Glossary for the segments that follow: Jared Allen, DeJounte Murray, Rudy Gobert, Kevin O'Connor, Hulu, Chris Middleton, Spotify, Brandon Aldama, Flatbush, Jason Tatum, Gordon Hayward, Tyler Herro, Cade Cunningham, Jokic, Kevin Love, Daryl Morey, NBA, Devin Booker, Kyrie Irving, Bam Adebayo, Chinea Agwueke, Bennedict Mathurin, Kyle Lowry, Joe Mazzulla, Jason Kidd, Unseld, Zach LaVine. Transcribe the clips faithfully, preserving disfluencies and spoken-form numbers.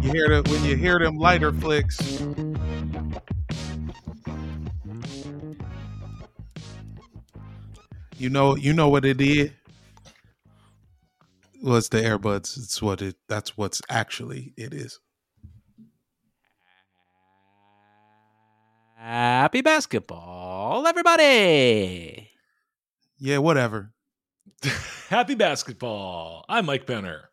You hear the, when you hear them lighter flicks. You know, you know what it did? Was the AirBuds. It's what it that's what's actually it is. Happy basketball, everybody. Yeah, whatever. Happy basketball. I'm Mike Benner.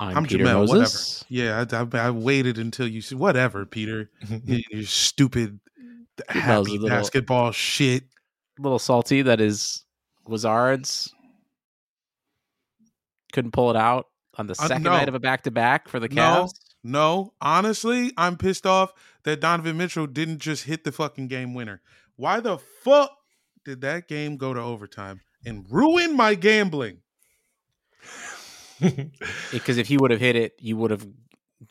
I'm, I'm Peter Jamel, Moses. Whatever. Yeah, I, I, I waited until you said, whatever, Peter. You stupid happy little, basketball shit. Little salty that is Wizards. Couldn't pull it out on the second uh, no. night of a back-to-back for the Cavs. No, no, honestly, I'm pissed off that Donovan Mitchell didn't just hit the fucking game winner. Why the fuck did that game go to overtime and ruin my gambling? Because if he would have hit it, you would have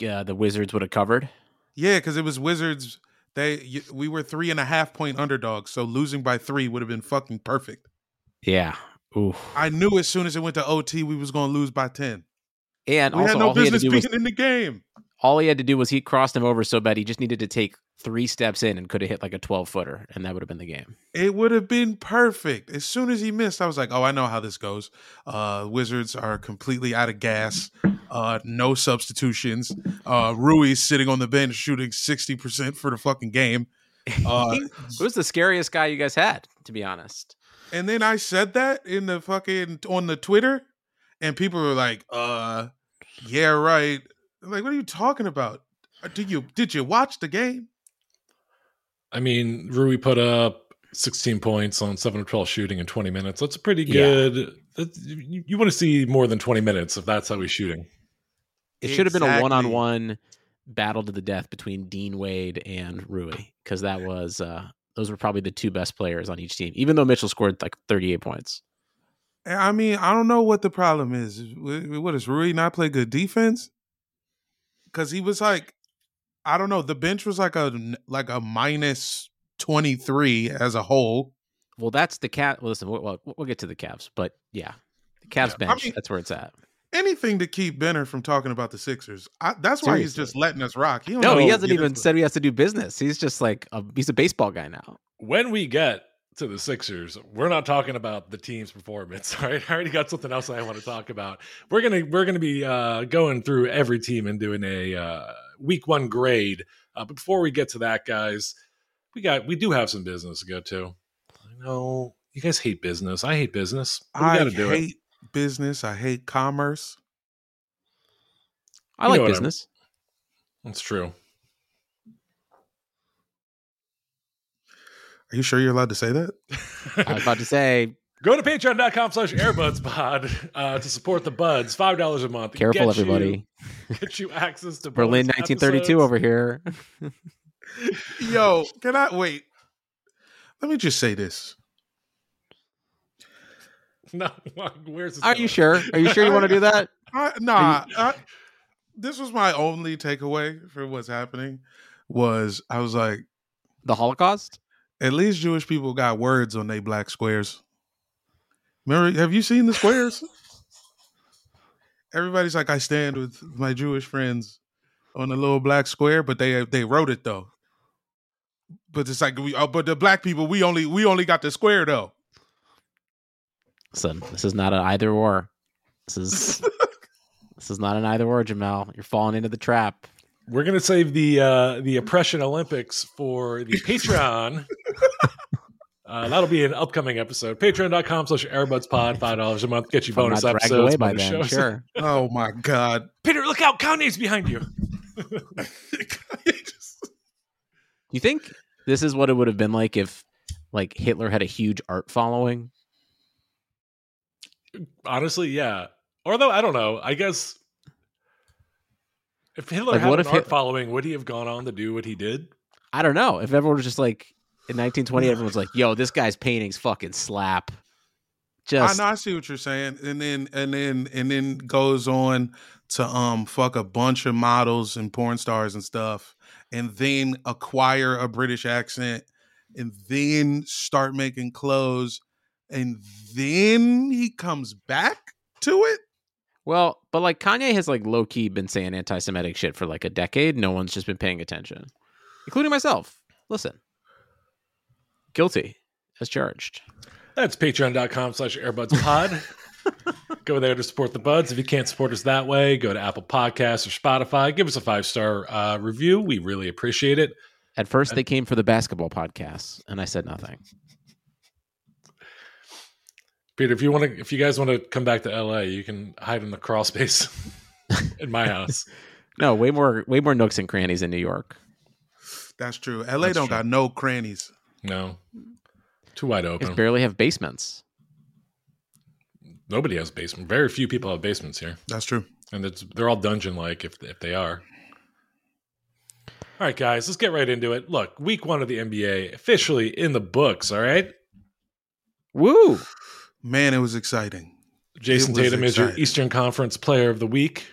uh, the Wizards would have covered. Yeah, because it was Wizards. They we were three and a half point underdogs, so losing by three would have been fucking perfect. Yeah, oof. I knew as soon as it went to O T, we was going to lose by ten. And we also, had no all business he had to do being was, in the game. All he had to do was he crossed him over so bad he just needed to take three steps in and could have hit like a twelve footer, and that would have been the game. It would have been perfect. As soon as he missed, I was like, "Oh, I know how this goes. Uh, Wizards are completely out of gas. Uh, no substitutions. Uh, Rui's sitting on the bench shooting sixty percent for the fucking game." Uh, Who's the scariest guy you guys had, to be honest? And then I said that in the fucking on the Twitter, and people were like, "Uh, yeah, right." I'm like, what are you talking about? Did you did you watch the game? I mean, Rui put up sixteen points on seven of twelve shooting in twenty minutes. That's a pretty good. Yeah. That's, you, you want to see more than twenty minutes if that's how he's shooting. It exactly. should have been a one-on-one battle to the death between Dean Wade and Rui, because that was uh, those were probably the two best players on each team, even though Mitchell scored like thirty-eight points. I mean, I don't know what the problem is. What is Rui not play good defense? Because he was like, I don't know. The bench was like a like a minus twenty-three as a whole. Well, that's the Cavs. Well, listen, we'll, we'll get to the Cavs, but yeah, the Cavs yeah, bench, I mean, that's where it's at. Anything to keep Benner from talking about the Sixers. I, that's Seriously. Why he's just letting us rock. He don't no, know he hasn't even said he has to do business. He's just like, a, he's a baseball guy now. When we get to the Sixers, we're not talking about the team's performance. All right, I already got something else I want to talk about. We're gonna we're gonna be uh, going through every team and doing a uh, week one grade. Uh, but before we get to that, guys, we got we do have some business to go to. I know you guys hate business. I hate business. We I gotta do hate it. business. I hate commerce. I you like business. That's true. Are you sure you're allowed to say that? I was about to say. Go to patreon dot com slash air buds pod uh, to support the buds. five dollars a month. Careful, get everybody. You, get you access to Berlin nineteen thirty-two episodes. Over here. Yo, can I wait? Let me just say this. No, where's this? Are going? You sure? Are you sure you want to do that? I, nah. You, I, this was my only takeaway for what's happening. Was I was like, the Holocaust? At least Jewish people got words on their black squares. Remember, have you seen the squares? Everybody's like, I stand with my Jewish friends on a little black square, but they they wrote it though. But it's like, we, oh, but the black people, we only we only got the square though. Listen, this is not an either or. This is this is not an either or, Jamal. You're falling into the trap. We're gonna save the uh, the oppression Olympics for the Patreon. Uh, that'll be an upcoming episode. patreon dot com slash air buds pod, five dollars a month. Get you bonus episodes. Away by bonus then, sure. Oh my God. Peter, look out. Kanye's behind you. You think this is what it would have been like if like Hitler had a huge art following? Honestly, yeah. Or though, I don't know. I guess if Hitler like, had what an if art Hitler... following, would he have gone on to do what he did? I don't know. If everyone was just like, in nineteen twenty, everyone's like, "Yo, this guy's paintings fucking slap." Just, I know, I see what you're saying, and then and then and then goes on to um fuck a bunch of models and porn stars and stuff, and then acquire a British accent, and then start making clothes, and then he comes back to it. Well, but like Kanye has like low key been saying anti-Semitic shit for like a decade. No one's just been paying attention, including myself. Listen. Guilty as charged. That's patreon dot com slash air buds pod. Go there to support the buds. If you can't support us that way, go to Apple Podcasts or Spotify. Give us a five-star uh, review. We really appreciate it. At first, and- they came for the basketball podcasts, and I said nothing. Peter, if you want to, if you guys want to come back to L A, you can hide in the crawl space in my house. No, way more, way more nooks and crannies in New York. That's true. L A That's don't true. Got no crannies. No. Too wide open. They barely have basements. Nobody has basements. Very few people have basements here. That's true. And it's, they're all dungeon-like if if they are. All right, guys, let's get right into it. Look, week one of the N B A officially in the books, all right? Woo! Man, it was exciting. Jason was Tatum exciting. Is your Eastern Conference Player of the Week.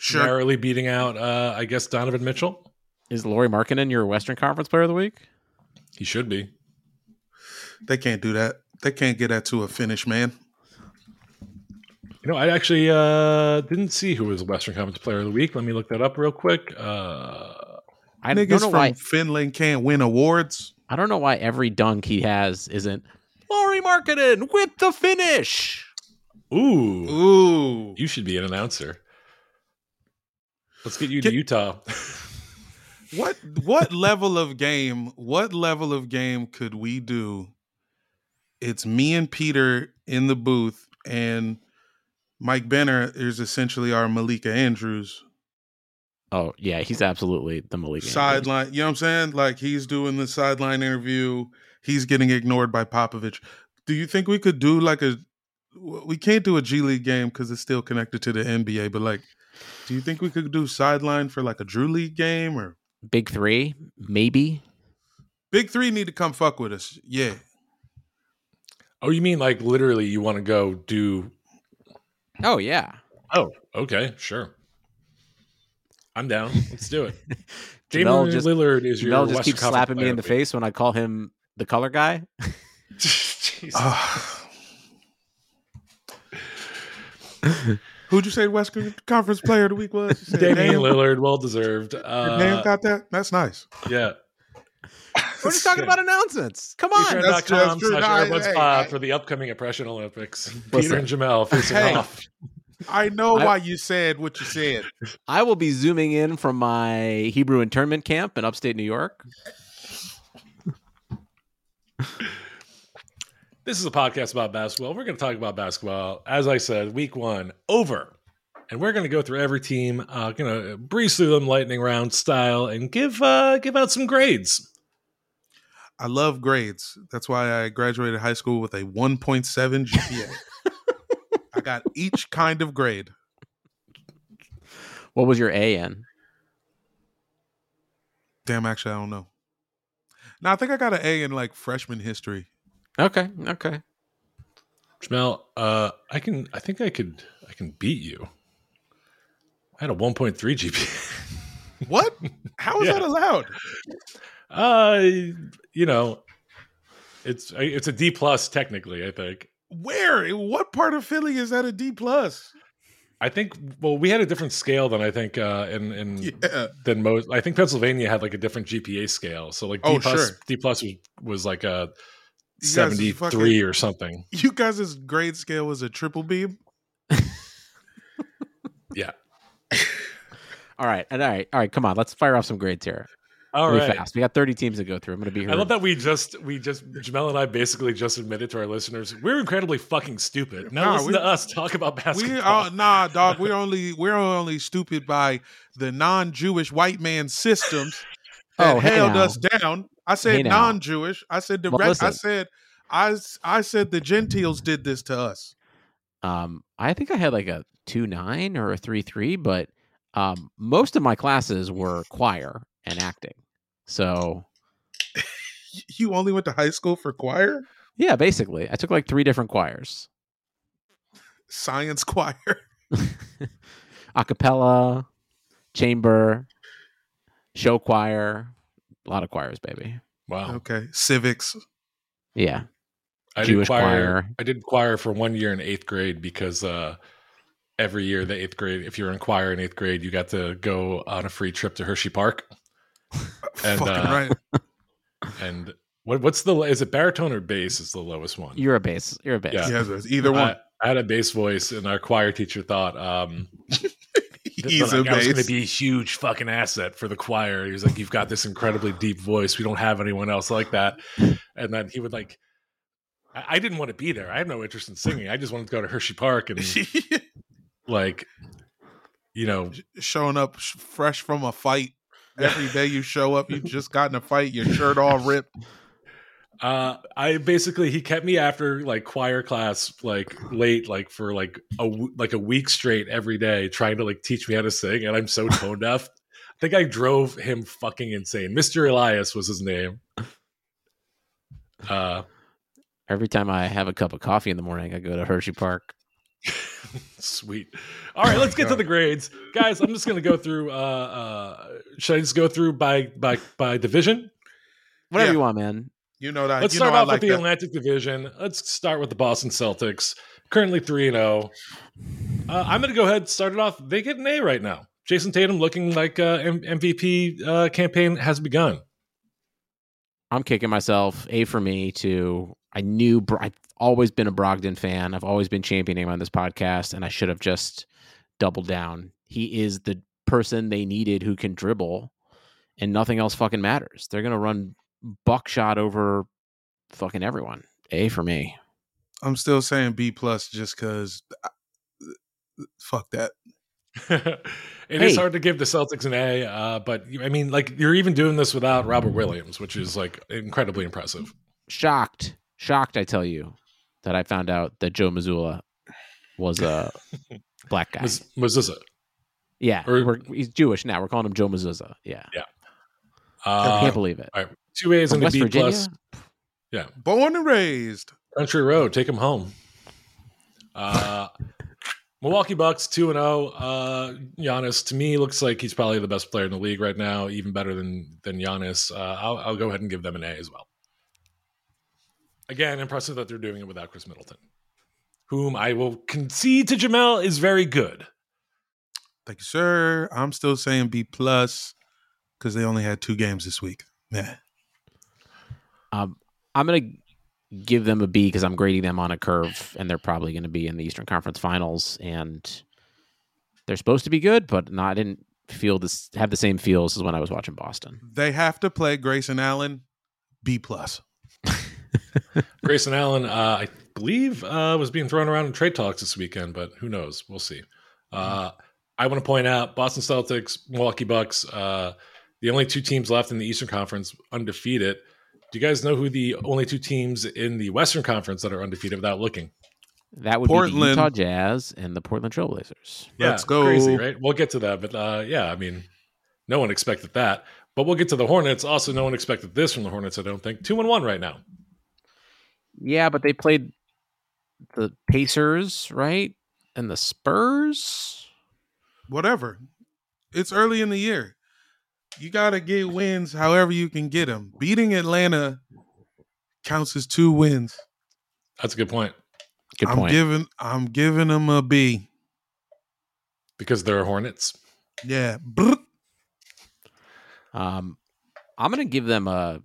Sure. Narrowly beating out, uh, I guess, Donovan Mitchell. Is Lauri Markkanen your Western Conference Player of the Week? He should be. They can't do that. They can't get that to a finish, man. You know, I actually uh, didn't see who was the Western Conference Player of the Week. Let me look that up real quick. Uh, I niggas don't know from why Finland can't win awards. I don't know why every dunk he has isn't Lauri Markkanen with the finish. Ooh, ooh! You should be an announcer. Let's get you get- to Utah. What what level of game, what level of game could we do? It's me and Peter in the booth, and Mike Benner is essentially our Malika Andrews. Oh, yeah, he's absolutely the Malika sideline. Andrews. You know what I'm saying? Like, he's doing the sideline interview. He's getting ignored by Popovich. Do you think we could do like a – we can't do a G League game because it's still connected to the N B A, but like, do you think we could do sideline for like a Drew League game or – Big three, maybe. Big three need to come fuck with us. Yeah. Oh, you mean like literally you want to go do. Oh, yeah. Oh, okay. Sure. I'm down. Let's do it. Damian Lillard is your Mel just keeps slapping me in the face when I call him the color guy. Jesus. Oh. Who'd you say Western Conference Player of the Week was? Damian Lillard, well deserved. Uh, Your name got that? That's nice. Yeah. We're just talking about announcements. Come on. patreon dot com slash air buds pod for the upcoming Oppression Olympics. Listen. Peter and Jamal facing hey, off. I know I, why you said what you said. I will be zooming in from my Hebrew internment camp in upstate New York. This is a podcast about basketball. We're going to talk about basketball. As I said, week one over, and we're going to go through every team. Uh, going to breeze through them lightning round style and give uh, give out some grades. I love grades. That's why I graduated high school with a one point seven G P A. I got each kind of grade. What was your A in? Damn, actually, I don't know. No, I think I got an A in like freshman history. Okay, okay. Jamal, uh, I can. I think I could. I can beat you. I had a one point three G P A. What? How is yeah. that allowed? Uh, you know, it's it's a D plus technically. I think. Where? In what part of Philly is that a D plus? I think. Well, we had a different scale than I think. Uh, in in yeah. than most. I think Pennsylvania had like a different G P A scale. So like D oh, plus, sure. D plus was, was like a seventy three or something. You guys' grade scale was a triple beam. Yeah. All right, all right, all right. Come on, let's fire off some grades here. All really right, fast. We got thirty teams to go through. I'm going to be here. I love that we just we just Jamal and I basically just admitted to our listeners we're incredibly fucking stupid. Now nah, listen we, to us talk about basketball. We are, nah, dog. We're only we're only stupid by the non-Jewish white man systems that oh, hey held now. us down. I said hey non-Jewish. I said the well, rest. I said I I said the Gentiles did this to us. Um, I think I had like a two nine or a three three, but. Um, most of my classes were choir and acting. So you only went to high school for choir? Yeah, basically. I took like three different choirs. Science choir. A cappella, chamber, show choir. A lot of choirs, baby. Wow. Okay. Civics. Yeah. I Jewish did choir. choir. I did choir for one year in eighth grade because, uh, every year, the eighth grade, if you were in choir in eighth grade, you got to go on a free trip to Hershey Park. And, Fucking uh, right. And what, what's the, is it baritone or bass is the lowest one? You're a bass. You're a bass. Yeah. Yeah, either one. I, I had a bass voice and our choir teacher thought um, He's that, like, a I bass. was going to be a huge fucking asset for the choir. He was like, you've got this incredibly deep voice. We don't have anyone else like that. And then he would like, I, I didn't want to be there. I have no interest in singing. I just wanted to go to Hershey Park and... Like, you know, showing up fresh from a fight every day you show up, you just got in a fight, your shirt all ripped. Uh, I basically he kept me after like choir class, like late, like for like a like a week straight every day, trying to like teach me how to sing, and I'm so tone deaf. I think I drove him fucking insane. Mister Elias was his name. Uh, every time I have a cup of coffee in the morning, I go to Hershey Park. Sweet. All right, oh let's get God. to the grades, guys. I'm just gonna go through. Uh, uh, should I just go through by by by division? Whatever yeah. you want, man. You know that. Let's you start know off like with the that. Atlantic Division. Let's start with the Boston Celtics. Currently three and zero. I'm gonna go ahead and start it off. They get an A right now. Jason Tatum looking like uh, M- MVP uh, campaign has begun. I'm kicking myself. A for me too. I knew. Br- I- always been a Brogdon fan. I've always been championing him on this podcast, and I should have just doubled down. He is the person they needed who can dribble, and nothing else fucking matters. They're going to run buckshot over fucking everyone. A for me. I'm still saying B plus just because fuck that. it hey. is hard to give the Celtics an A, uh, but I mean, like, you're even doing this without Robert Williams, which is like incredibly impressive. Shocked. Shocked, I tell you. That I found out that Joe Mazzulla was a black guy. Maz- Mazzulla. Yeah. Or, we're, he's Jewish now. We're calling him Joe Mazzulla. Yeah. Yeah. Uh, I can't believe it. All right. Two A's and a B plus. Yeah. Born and raised. Country Road. Take him home. Uh, Milwaukee Bucks, two and oh. Uh, Giannis, to me, looks like he's probably the best player in the league right now, even better than, than Giannis. Uh, I'll, I'll go ahead and give them an A as well. Again, impressive that they're doing it without Chris Middleton, whom I will concede to Jamal is very good. Thank you, sir. I'm still saying B plus because they only had two games this week. Yeah. Um, I'm going to give them a B because I'm grading them on a curve, and they're probably going to be in the Eastern Conference Finals, and they're supposed to be good, but not, I didn't feel this have the same feels as when I was watching Boston. They have to play Grayson Allen. B plus. Grayson Allen, uh, I believe, uh, was being thrown around in trade talks this weekend, but who knows? We'll see. Uh, I want to point out Boston Celtics, Milwaukee Bucks, uh, the only two teams left in the Eastern Conference undefeated. Do you guys know who the only two teams in the Western Conference that are undefeated without looking? That would Portland. be the Utah Jazz and the Portland Trailblazers. Yeah, Let's go. Crazy, right? We'll get to that. But uh, yeah, I mean, no one expected that. But we'll get to the Hornets. Also, no one expected this from the Hornets, I don't think. Two and one right now. Yeah, but they played the Pacers, right? And the Spurs? Whatever. It's early in the year. You got to get wins however you can get them. Beating Atlanta counts as two wins. That's a good point. Good I'm point. Giving, I'm giving them a B. Because they're Hornets? Yeah. Um, I'm going to give them a...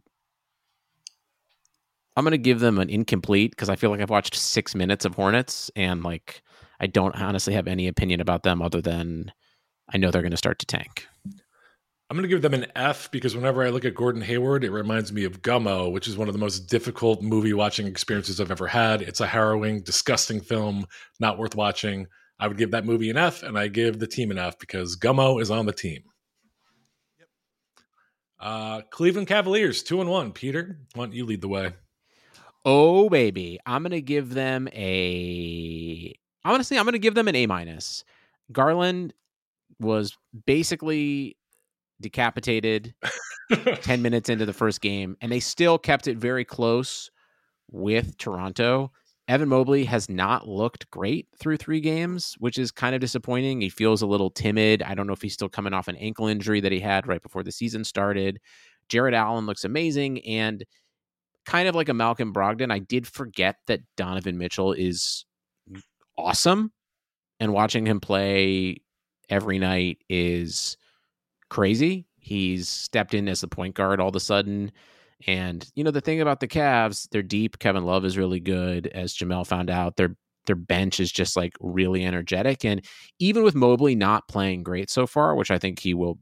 I'm going to give them an incomplete because I feel like I've watched six minutes of Hornets and like I don't honestly have any opinion about them other than I know they're going to start to tank. I'm going to give them an F because whenever I look at Gordon Hayward, it reminds me of Gummo, which is one of the most difficult movie watching experiences I've ever had. It's a harrowing, disgusting film, not worth watching. I would give that movie an F, and I give the team an F because Gummo is on the team. Yep. Uh, Cleveland Cavaliers, two and one. Peter, why don't you lead the way? Oh, baby. I'm going to give them a... Honestly, I'm going to give them an A minus. Garland was basically decapitated ten minutes into the first game, and they still kept it very close with Toronto. Evan Mobley has not looked great through three games, which is kind of disappointing. He feels a little timid. I don't know if he's still coming off an ankle injury that he had right before the season started. Jared Allen looks amazing, and kind of like a Malcolm Brogdon, I did forget that Donovan Mitchell is awesome, and watching him play every night is crazy. He's stepped in as the point guard all of a sudden. And, you know, the thing about the Cavs, they're deep. Kevin Love is really good. As Jamel found out, their their bench is just like really energetic. And even with Mobley not playing great so far, which I think he will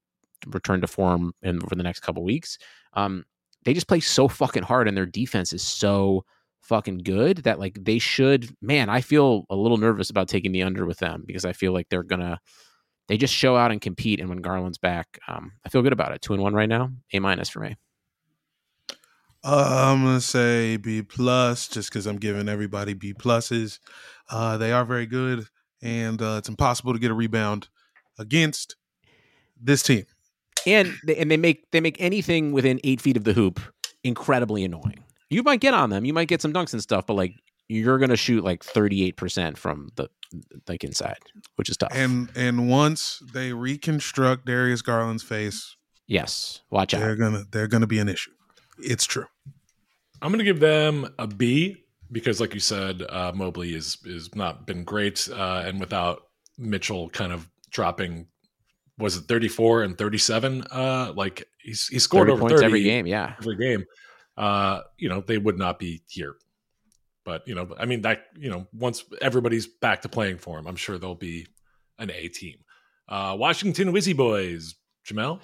return to form in over the next couple weeks, um, they just play so fucking hard and their defense is so fucking good that like they should, man, I feel a little nervous about taking the under with them because I feel like they're going to, they just show out and compete. And when Garland's back, um, I feel good about it. Two and one right now. A minus for me. Uh, I'm going to say B plus just because I'm giving everybody B pluses. Uh, they are very good. And uh, it's impossible to get a rebound against this team. And they, and they make, they make anything within eight feet of the hoop incredibly annoying. You might get on them. You might get some dunks and stuff, but like you're going to shoot like thirty-eight percent from the, like inside, which is tough. And and once they reconstruct Darius Garland's face, yes, watch they're out. They're gonna they're gonna be an issue. It's true. I'm gonna give them a B because, like you said, uh, Mobley is is not been great, uh, and without Mitchell kind of dropping, was it thirty-four and thirty-seven? Uh, like he's he scored over points thirty every game. Yeah, every game. Uh, you know they would not be here. But, you know, I mean, that, you know, once everybody's back to playing for him, I'm sure there'll be an A team. Uh, Washington Wizzy Boys, Jamel?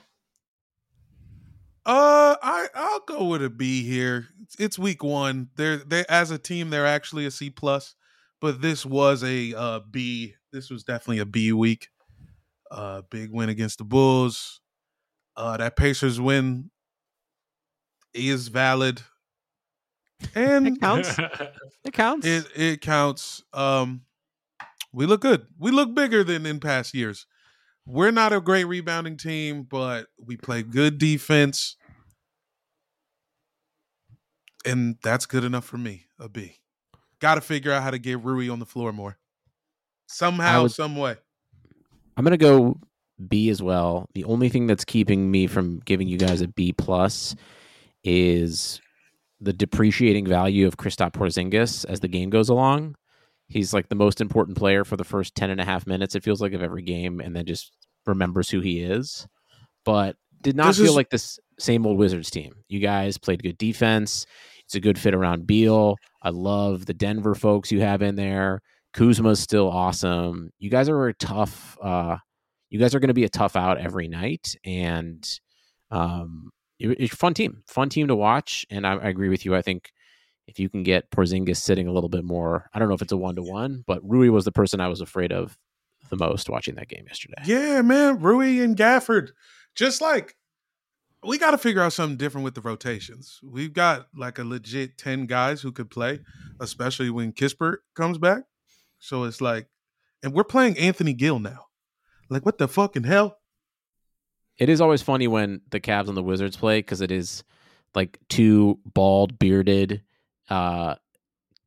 Uh, I, I'll go with a B here. It's week one. They're, they, as a team, they're actually a C plus, but this was a uh, B. This was definitely a B week. Uh, big win against the Bulls. Uh, that Pacers win is valid. And it counts. It counts. It, it counts. Um, we look good. We look bigger than in past years. We're not a great rebounding team, but we play good defense. And that's good enough for me, a B. Got to figure out how to get Rui on the floor more. Somehow, would, some way. I'm going to go B as well. The only thing that's keeping me from giving you guys a B plus is the depreciating value of Kristaps Porzingis as the game goes along. He's like the most important player for the first ten and a half minutes, it feels like, of every game, and then just remembers who he is. But did not this feel is... like this same old Wizards team. You guys played good defense. It's a good fit around Beal. I love the Denver folks you have in there. Kuzma's still awesome. You guys are a tough. Uh, you guys are going to be a tough out every night. And, um, it's a fun team, fun team to watch. And I, I agree with you. I think if you can get Porzingis sitting a little bit more, I don't know if it's a one-to-one, but Rui was the person I was afraid of the most watching that game yesterday. Yeah, man. Rui and Gafford, just like we got to figure out something different with the rotations. We've got like a legit ten guys who could play, especially when Kispert comes back. So it's like, and we're playing Anthony Gill now. Like, what the fucking hell? It is always funny when the Cavs and the Wizards play, because it is like two bald, bearded uh,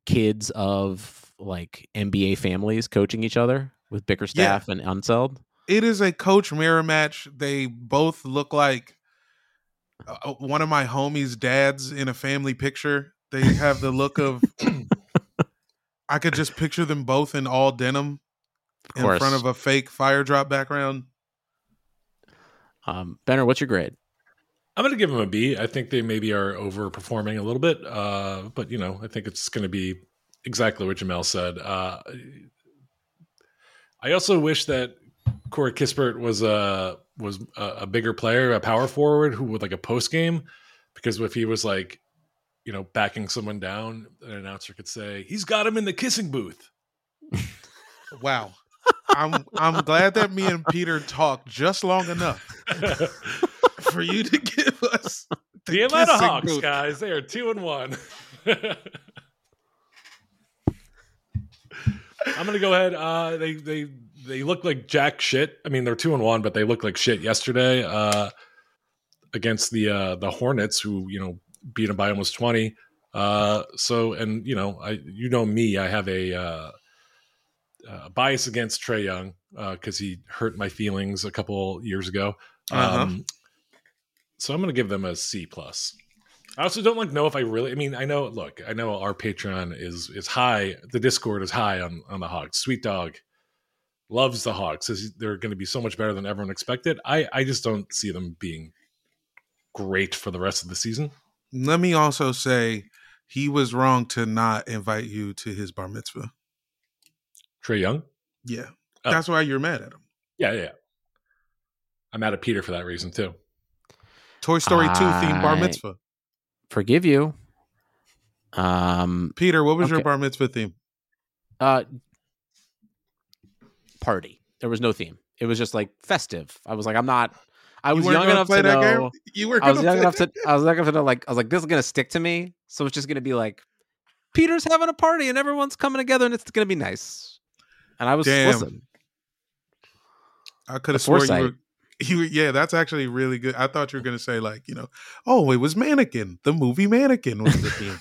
kids of like N B A families coaching each other with Bickerstaff yeah. and Unseld. It is a coach mirror match. They both look like uh, one of my homies' dads in a family picture. They have the look of... I could just picture them both in all denim in front of a fake fire drop background. Um, Benner, what's your grade? I'm going to give them a B. I think they maybe are overperforming a little bit. Uh, but, you know, I think it's going to be exactly what Jamel said. Uh, I also wish that Corey Kispert was a, was a, a bigger player, a power forward who would like a post game, because if he was like, you know, backing someone down, an announcer could say, he's got him in the kissing booth. Wow. I'm I'm glad that me and Peter talked just long enough for you to give us the, the Atlanta Hawks booth. Guys, they are two and one. I'm going to go ahead. Uh, they, they, they look like jack shit. I mean, they're two and one, but they look like shit yesterday uh, against the, uh, the Hornets, who, you know, beat him by almost twenty. Uh, so, and you know, I, you know me, I have a, uh, uh bias against Trae Young, uh, cause he hurt my feelings a couple years ago. Uh-huh. Um, so I'm going to give them a C plus. I also don't like know if I really, I mean, I know, look, I know our Patreon is, is high. The Discord is high on, on the Hawks. Sweet Dog loves the Hawks. They're going to be so much better than everyone expected. I, I just don't see them being great for the rest of the season. Let me also say he was wrong to not invite you to his bar mitzvah. Trae Young? Yeah. Oh. That's why you're mad at him. Yeah, yeah. I'm mad at Peter for that reason, too. Toy Story I... two themed bar mitzvah. Forgive you. Um, Peter, what was okay. your bar mitzvah theme? Uh, party. There was no theme. It was just like festive. I was like, I'm not... I was, you young enough to know, you were I was young enough to know. I was young enough to know. Like I was like, this is gonna stick to me. So it's just gonna be like, Peter's having a party and everyone's coming together and it's gonna be nice. And I was Damn. listen. I could have sworn you were, you were. Yeah, that's actually really good. I thought you were gonna say like, you know, oh, it was Mannequin. The movie Mannequin was the theme.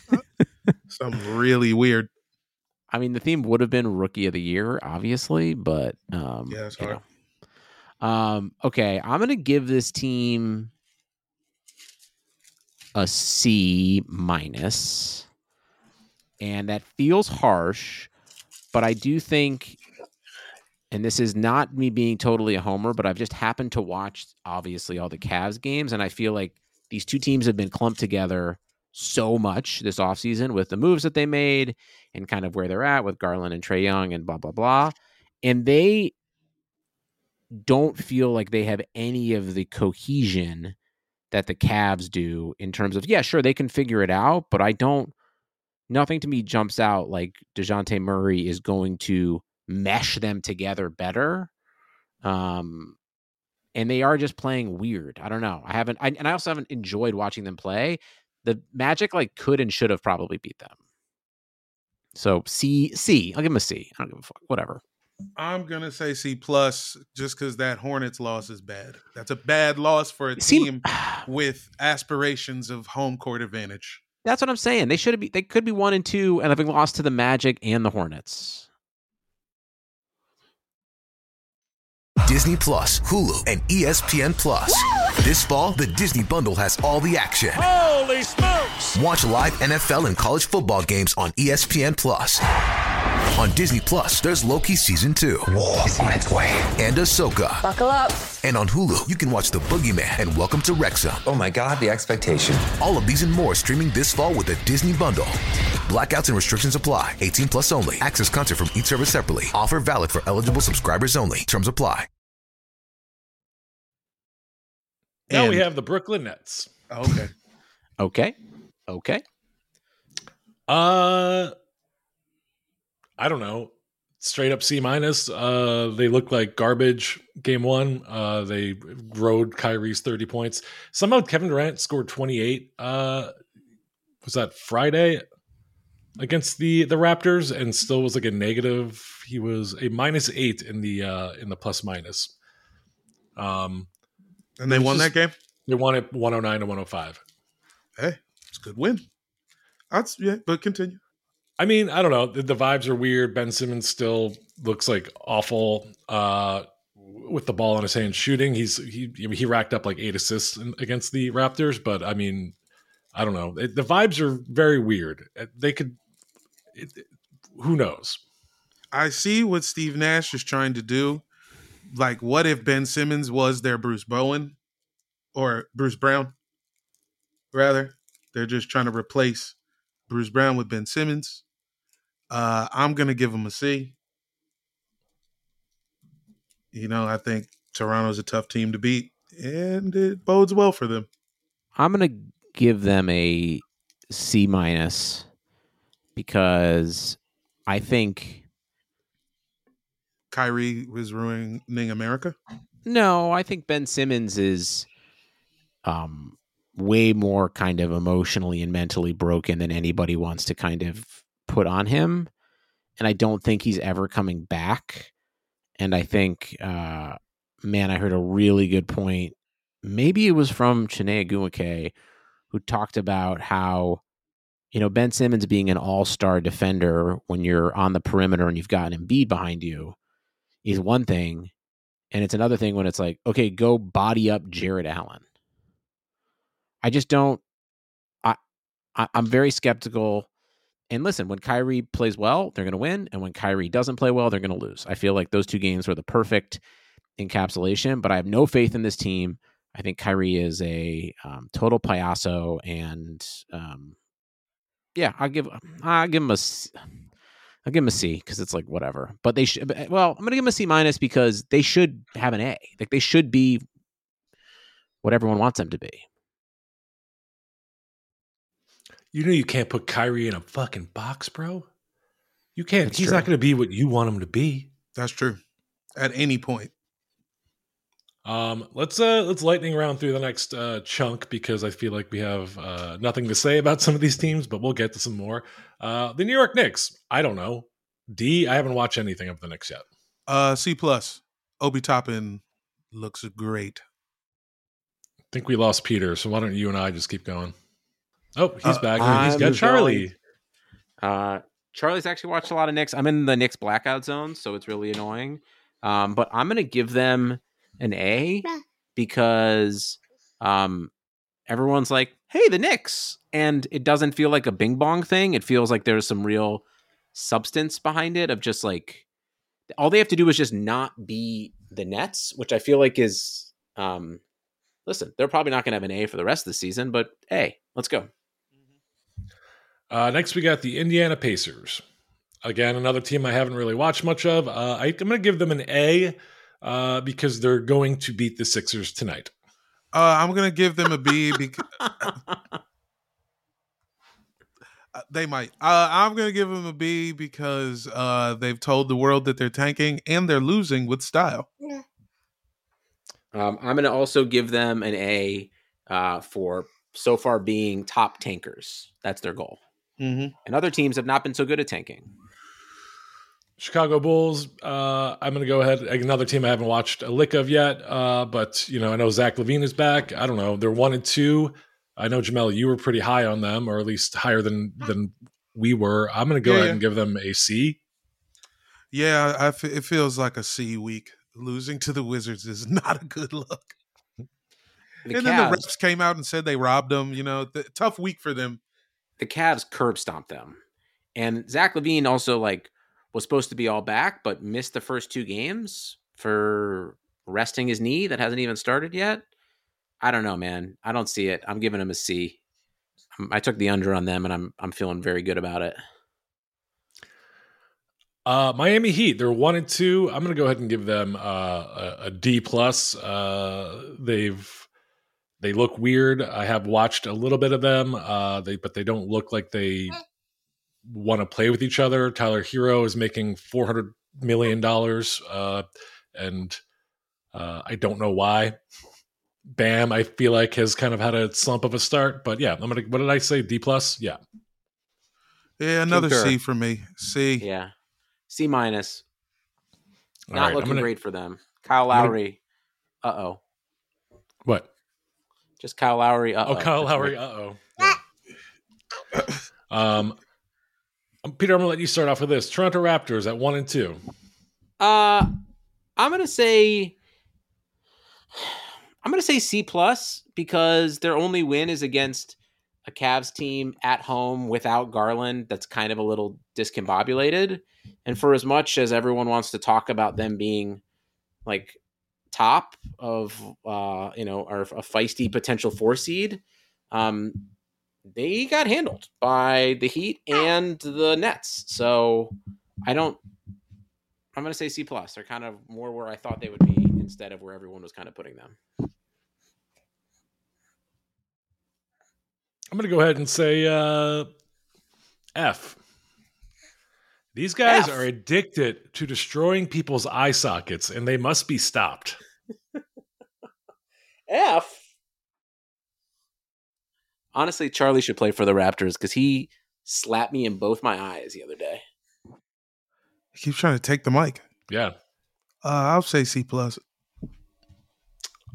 Something really weird. I mean, the theme would have been Rookie of the Year, obviously, but um, yeah, that's hard. Know. Um, okay, I'm going to give this team a C minus, and that feels harsh, but I do think, and this is not me being totally a homer, but I've just happened to watch, obviously, all the Cavs games, and I feel like these two teams have been clumped together so much this offseason with the moves that they made and kind of where they're at with Garland and Trae Young and blah, blah, blah, and they... don't feel like they have any of the cohesion that the Cavs do in terms of, yeah, sure, they can figure it out, but I don't, nothing to me jumps out like DeJounte Murray is going to mesh them together better. Um, and they are just playing weird. I don't know. I haven't, I, and I also haven't enjoyed watching them play. The Magic like could and should have probably beat them. So C, C, I'll give them a C. I don't give a fuck, whatever. I'm going to say C plus just because that Hornets loss is bad. That's a bad loss for a team with aspirations of home court advantage. That's what I'm saying. They should be, they could be one and two and having lost to the Magic and the Hornets. Disney Plus, Hulu, and E S P N Plus. This fall, the Disney Bundle has all the action. Holy smokes! Watch live N F L and college football games on E S P N Plus. On Disney Plus, there's Loki Season two. War is on its way. And Ahsoka. Buckle up. And on Hulu, you can watch The Boogeyman and Welcome to Rexham. Oh my God, the expectation. All of these and more streaming this fall with the Disney Bundle. Blackouts and restrictions apply. eighteen plus only. Access content from each service separately. Offer valid for eligible subscribers only. Terms apply. Now and we have the Brooklyn Nets. Oh, okay. okay. Okay. Uh... I don't know. straight up C minus. Uh, they look like garbage game one. Uh, they rode Kyrie's thirty points. Somehow Kevin Durant scored twenty-eight. Uh, was that Friday against the, the Raptors, and still was like a negative. He was a minus eight in the, uh, in the plus minus. Um, and they won just, that game. They won it one oh nine to one oh five. Hey, it's a good win. That's yeah, but continue. I mean, I don't know. The, the vibes are weird. Ben Simmons still looks like awful uh, with the ball in his hand shooting. He's he he racked up like eight assists in, against the Raptors, but I mean, I don't know. It, the vibes are very weird. They could. It, it, who knows? I see what Steve Nash is trying to do. Like, what if Ben Simmons was their Bruce Bowen or Bruce Brown? Rather, they're just trying to replace Bruce Brown with Ben Simmons. Uh, I'm going to give him a C. You know, I think Toronto's a tough team to beat, and it bodes well for them. I'm going to give them a C minus because I think Kyrie was ruining America. No, I think Ben Simmons is um, way more kind of emotionally and mentally broken than anybody wants to kind of put on him. And I don't think he's ever coming back. And I think, uh, man, I heard a really good point. Maybe it was from Chinea Agwueke, who talked about how, you know, Ben Simmons being an all-star defender when you're on the perimeter and you've got an Embiid behind you is one thing. And it's another thing when it's like, okay, go body up Jared Allen. I just don't, I, I, I'm very skeptical. And listen, when Kyrie plays well, they're going to win. And when Kyrie doesn't play well, they're going to lose. I feel like those two games were the perfect encapsulation, but I have no faith in this team. I think Kyrie is a um, total payaso. And um, yeah, I'll give, I'll give him a, I'll give him a C because it's like, whatever, but they should, well, I'm going to give him a C minus because they should have an A. Like, they should be what everyone wants them to be. You know you can't put Kyrie in a fucking box, bro. You can't. That's He's true. Not going to be what you want him to be. That's true. At any point. Um, let's uh, let's lightning round through the next uh, chunk because I feel like we have uh, nothing to say about some of these teams, but we'll get to some more. Uh, the New York Knicks. I don't know. D. I haven't watched anything of the Knicks yet. Uh, C plus. Obi Toppin looks great. I think we lost Peter, so why don't you and I just keep going? Oh, he's uh, back. He's I'm got Charlie. Uh, Charlie's actually watched a lot of Knicks. I'm in the Knicks blackout zone, so it's really annoying. Um, but I'm going to give them an A because um, everyone's like, hey, the Knicks. And it doesn't feel like a bing bong thing. It feels like there's some real substance behind it of just like, all they have to do is just not be the Nets, which I feel like is, um, listen, they're probably not going to have an A for the rest of the season, but hey, let's go. Uh, next, we got the Indiana Pacers. Again, another team I haven't really watched much of. Uh, I, I'm going to give them an A uh, because they're going to beat the Sixers tonight. Uh, I'm going to give them a B because they might. Uh, I'm going to give them a B because uh, they've told the world that they're tanking and they're losing with style. Yeah. Um, I'm going to also give them an A uh, for so far being top tankers. That's their goal. Mm-hmm. And other teams have not been so good at tanking. Chicago Bulls, uh, I'm going to go ahead. Another team I haven't watched a lick of yet, uh, but you know, I know Zach LaVine is back. I don't know. They're one and two. I know, Jamel, you were pretty high on them, or at least higher than than we were. I'm going to go yeah, ahead yeah. and give them a C. Yeah, I f- it feels like a C week. Losing to the Wizards is not a good look. The and Cavs, then the refs came out and said they robbed them. You know, the, tough week for them. The Cavs curb stomped them. And Zach LaVine also, like, was supposed to be all back, but missed the first two games for resting his knee that hasn't even started yet. I don't know, man. I don't see it. I'm giving him a C. I took the under on them, and I'm I'm feeling very good about it. Uh, Miami Heat, they're one and two. I'm going to go ahead and give them uh, a, a D plus. Uh, they've They look weird. I have watched a little bit of them, uh, they but they don't look like they want to play with each other. Tyler Hero is making four hundred million dollars, uh, and uh, I don't know why. Bam, I feel like has kind of had a slump of a start, but yeah, I'm gonna. What did I say? D plus, yeah, yeah, another Concur. C for me. C, yeah, C minus. Not right, looking gonna, great for them. Kyle Lowry, uh oh. What? Just Kyle Lowry, uh oh. Oh, Kyle Lowry, uh oh. Yeah. um, Peter, I'm gonna let you start off with this. Toronto Raptors at one and two. Uh, I'm gonna say. I'm going to say C plus because their only win is against a Cavs team at home without Garland. That's kind of a little discombobulated. And for as much as everyone wants to talk about them being like top of, uh, you know, or a feisty potential four seed, um, they got handled by the Heat and the Nets. So I don't, I'm going to say C plus. They're kind of more where I thought they would be instead of where everyone was kind of putting them. I'm going to go ahead and say uh, F. These guys F. are addicted to destroying people's eye sockets, and they must be stopped. F. Honestly, Charlie should play for the Raptors because he slapped me in both my eyes the other day. He keeps trying to take the mic. Yeah. Uh, I'll say C plus.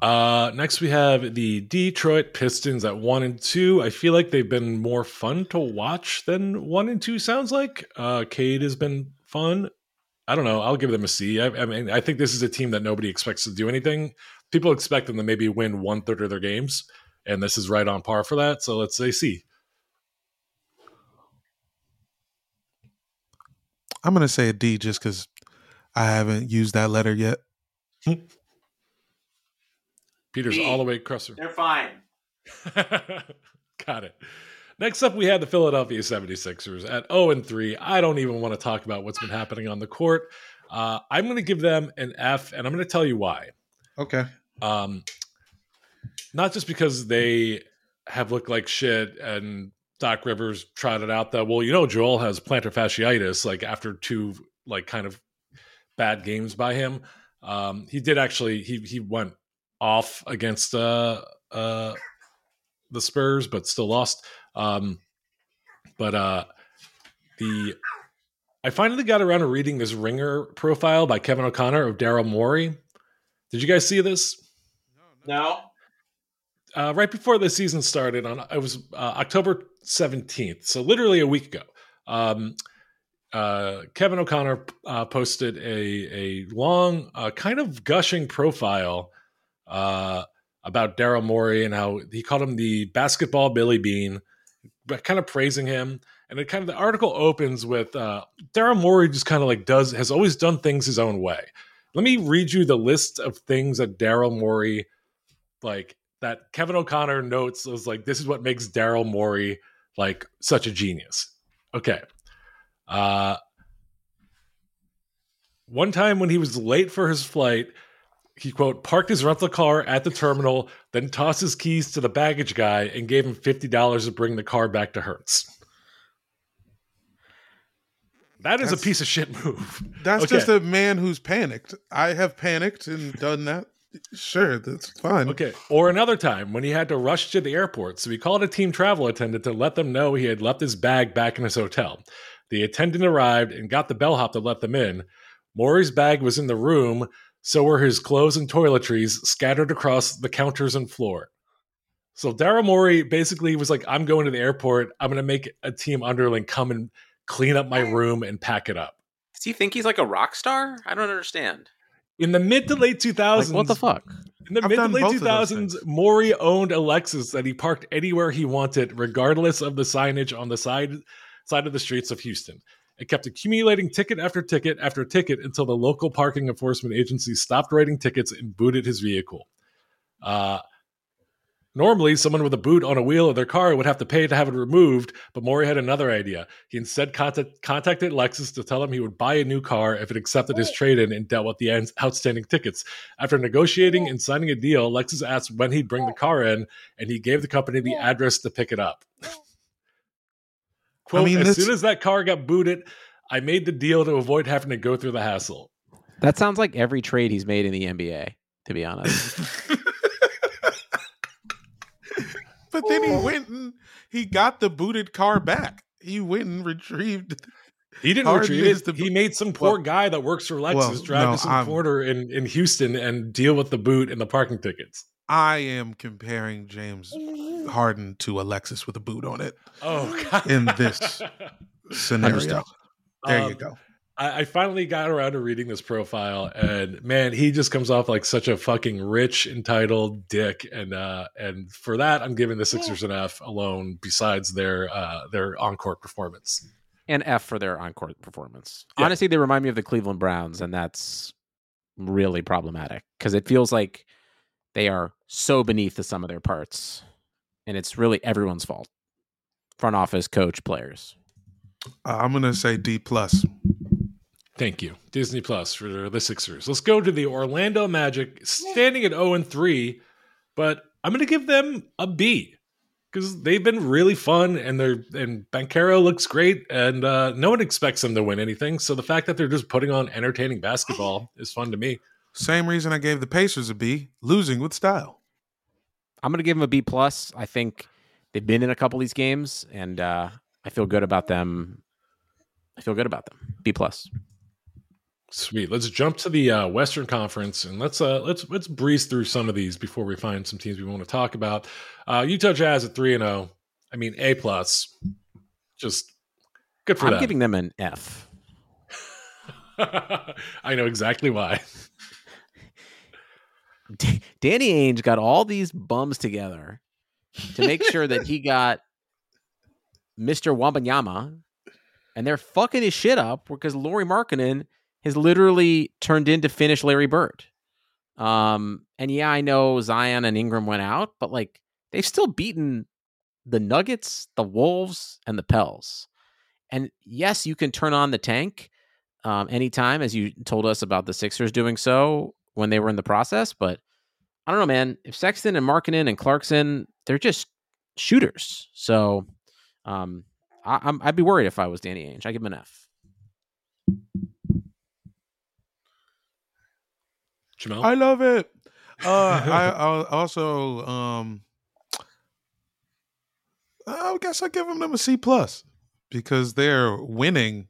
Uh, next we have the Detroit Pistons at one and two. I feel like they've been more fun to watch than one and two sounds like. Uh, Cade has been fun. I don't know. I'll give them a C. I, I mean, I think this is a team that nobody expects to do anything. People expect them to maybe win one third of their games, and this is right on par for that. So let's say C. I'm gonna say a D just because I haven't used that letter yet. Peter's all the way crusher. They're fine. Got it. Next up, we had the Philadelphia seventy-sixers at oh and three. I don't even want to talk about what's been happening on the court. Uh, I'm going to give them an F, and I'm going to tell you why. Okay. Um, not just because they have looked like shit and Doc Rivers trotted out that, well, you know, Joel has plantar fasciitis, like after two like kind of bad games by him. Um, he did actually, he he went off against uh, uh, the Spurs, but still lost. Um, but uh, the I finally got around to reading this Ringer profile by Kevin O'Connor of Daryl Morey. Did you guys see this? No. no. Uh, right before the season started, on it was uh, October seventeenth, so literally a week ago. Um, uh, Kevin O'Connor uh, posted a a long, uh, kind of gushing profile Uh, about Daryl Morey and how he called him the basketball Billy Bean, but kind of praising him. And it kind of, the article opens with uh, Daryl Morey just kind of like does, has always done things his own way. Let me read you the list of things that Daryl Morey, like that Kevin O'Connor notes was like, this is what makes Daryl Morey like such a genius. Okay. Uh, one time when he was late for his flight, he, quote, parked his rental car at the terminal, then tossed his keys to the baggage guy and gave him fifty dollars to bring the car back to Hertz. That is that's, a piece of shit move. That's okay. Just a man who's panicked. I have panicked and done that. Sure, that's fine. Okay. Or another time when he had to rush to the airport, so he called a team travel attendant to let them know he had left his bag back in his hotel. The attendant arrived and got the bellhop to let them in. Morey's bag was in the room. So were his clothes and toiletries scattered across the counters and floor. So Daryl Morey basically was like, I'm going to the airport. I'm going to make a team underling come and clean up my room and pack it up. Does he think he's like a rock star? I don't understand. In the mid to late two thousands. Like, what the fuck? In the I've mid to late two thousands, Morey owned a Lexus that he parked anywhere he wanted, regardless of the signage on the side, side of the streets of Houston. It kept accumulating ticket after ticket after ticket until the local parking enforcement agency stopped writing tickets and booted his vehicle. Uh, normally, someone with a boot on a wheel of their car would have to pay to have it removed, but Morey had another idea. He instead contact, contacted Lexus to tell him he would buy a new car if it accepted his trade-in and dealt with the outstanding tickets. After negotiating and signing a deal, Lexus asked when he'd bring the car in, and he gave the company the address to pick it up. Quote, I mean, as soon as that car got booted, I made the deal to avoid having to go through the hassle. That sounds like every trade he's made in the N B A, to be honest. But then he went and he got the booted car back. He went and retrieved. He didn't retrieve it. The, he made some poor well, guy that works for Lexus well, drive no, some quarter in, in Houston and deal with the boot and the parking tickets. I am comparing James Harden to a Lexus with a boot on it. Oh, God. In this scenario. There um, you go. I, I finally got around to reading this profile, and man, he just comes off like such a fucking rich, entitled dick. And uh, and for that, I'm giving the Sixers an F alone. Besides their uh, their on-court performance, an F for their on-court performance. Yeah. Honestly, they remind me of the Cleveland Browns, and that's really problematic because it feels like they are so beneath the sum of their parts, and it's really everyone's fault. Front office, coach, players. Uh, I'm going to say D plus. Thank you. Disney Plus for the Sixers. Let's go to the Orlando Magic, standing at oh and three, but I'm going to give them a B because they've been really fun, and they're and Banchero looks great, and uh, no one expects them to win anything. So the fact that they're just putting on entertaining basketball is fun to me. Same reason I gave the Pacers a B, losing with style. I'm going to give them a B plus. I think they've been in a couple of these games, and uh, I feel good about them. I feel good about them. B plus. Sweet. Let's jump to the uh, Western Conference, and let's uh, let's let's breeze through some of these before we find some teams we want to talk about. Uh, Utah Jazz at three and zero. I mean, A plus. Just good for I'm them. I'm giving them an F. I know exactly why. D- Danny Ainge got all these bums together to make sure that he got Mister Wembanyama, and they're fucking his shit up because Lauri Markkanen has literally turned into finish Larry Bird. Um, and yeah, I know Zion and Ingram went out, but like they've still beaten the Nuggets, the Wolves, and the Pels. And yes, you can turn on the tank um, anytime, as you told us about the Sixers doing so when they were in the process. But I don't know, man. If Sexton and Markkanen and Clarkson, they're just shooters. So um, I, I'm, I'd be worried if I was Danny Ainge. I give him an F. Jamal? I love it. Uh, I I'll also, um, I guess I give them a C plus because they're winning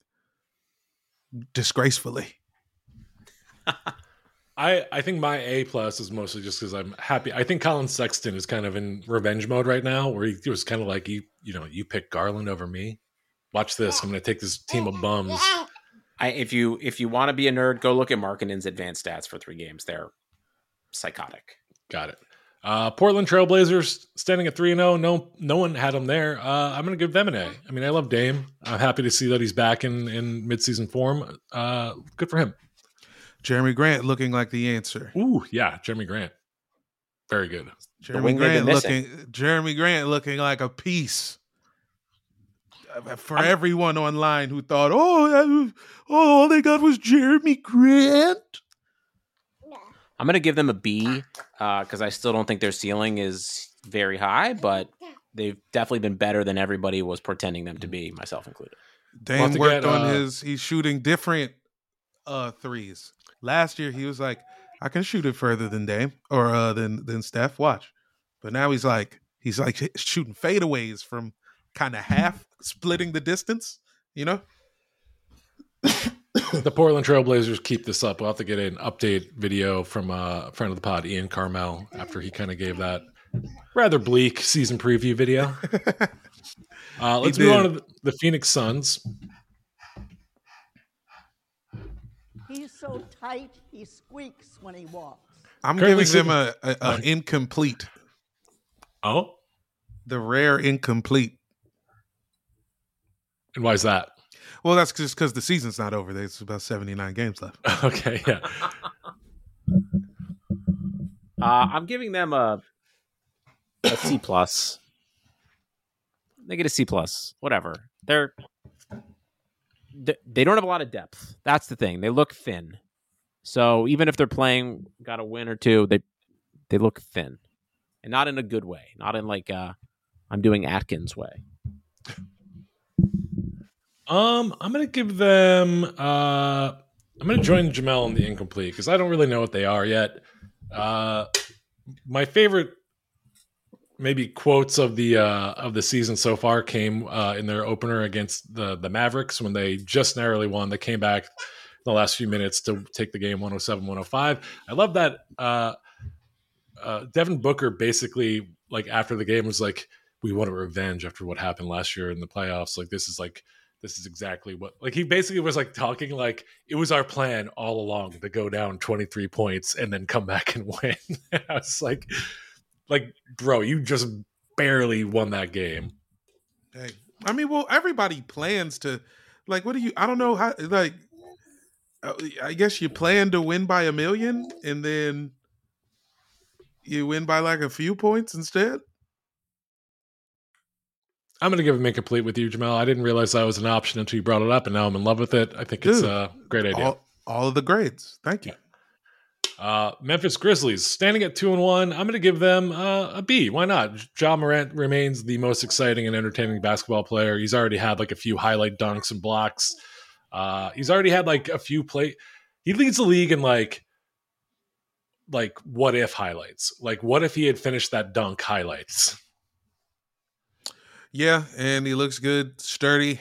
disgracefully. I I think my A plus is mostly just because I'm happy. I think Colin Sexton is kind of in revenge mode right now, where he was kind of like, you you know, you pick Garland over me. Watch this. I'm going to take this team of bums. I, if you if you want to be a nerd, go look at Markkanen's advanced stats for three games. They're psychotic. Got it. Uh, Portland Trailblazers standing at three and zero. No, no one had them there. Uh, I'm going to give them an A. I mean, I love Dame. I'm happy to see that he's back in in midseason form. Uh, good for him. Jeremy Grant looking like the answer. Ooh, yeah, Jeremy Grant. Very good. Jeremy Grant looking. Jeremy Grant looking like a piece. For everyone online who thought, oh, oh, all they got was Jeremy Grant. I'm going to give them a B because uh, I still don't think their ceiling is very high, but they've definitely been better than everybody was pretending them to be, myself included. Dame worked get, on uh, his, he's shooting different uh, threes. Last year, he was like, I can shoot it further than Dame or uh, than, than Steph. Watch. But now he's like, he's like shooting fadeaways from kind of half splitting the distance, you know. The Portland Trailblazers keep this up. We'll have to get an update video from uh, a friend of the pod, Ian Carmel, after he kind of gave that rather bleak season preview video. uh, let's move on to the Phoenix Suns. He's so tight, he squeaks when he walks. I'm Currently giving him a, a, a incomplete. Oh, the rare incomplete. And why is that? Well, that's just because the season's not over. There's about seventy-nine games left. Okay, yeah. uh, I'm giving them a a C plus. They get a C plus. Whatever. They're they don't have a lot of depth. That's the thing. They look thin. So even if they're playing, got a win or two, they they look thin, and not in a good way. Not in like a, I'm doing Atkins way. Um, I'm going to give them uh, – I'm going to join Jamel in the incomplete because I don't really know what they are yet. Uh, my favorite maybe quotes of the uh, of the season so far came uh, in their opener against the, the Mavericks when they just narrowly won. They came back in the last few minutes to take the game one oh seven one oh five. I love that uh, uh, Devin Booker basically, like, after the game was like, we want a revenge after what happened last year in the playoffs. Like, this is like – this is exactly what, like, he basically was like talking like it was our plan all along to go down twenty-three points and then come back and win. And I was like, like, bro, you just barely won that game. Dang. I mean, well, everybody plans to, like, what do you, I don't know how, like, I guess you plan to win by a million and then you win by like a few points instead. I'm going to give him incomplete with you, Jamel. I didn't realize that was an option until you brought it up, and now I'm in love with it. I think Dude, it's a great idea. All, all of the grades. Thank you. Yeah. Uh, Memphis Grizzlies, standing at two and one. I'm going to give them uh, a B. Why not? Ja Morant remains the most exciting and entertaining basketball player. He's already had like a few highlight dunks and blocks. Uh, he's already had like a few play. He leads the league in like like what if highlights. Like, what if he had finished that dunk highlights? Yeah, and he looks good, sturdy.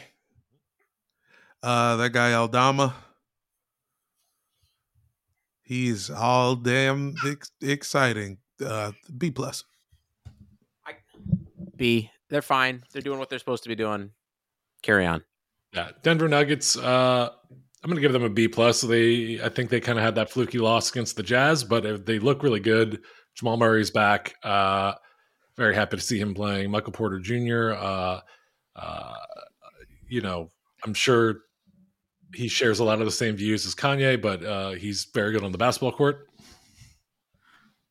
Uh, that guy Aldama, he's all damn ex- exciting. Uh, B plus. I, B. They're fine. They're doing what they're supposed to be doing. Carry on. Yeah, Denver Nuggets. Uh, I'm going to give them a B plus. They, I think they kind of had that fluky loss against the Jazz, but they look really good. Jamal Murray's back. Uh, Very happy to see him playing. Michael Porter Junior, uh, uh, you know, I'm sure he shares a lot of the same views as Kanye, but uh, he's very good on the basketball court.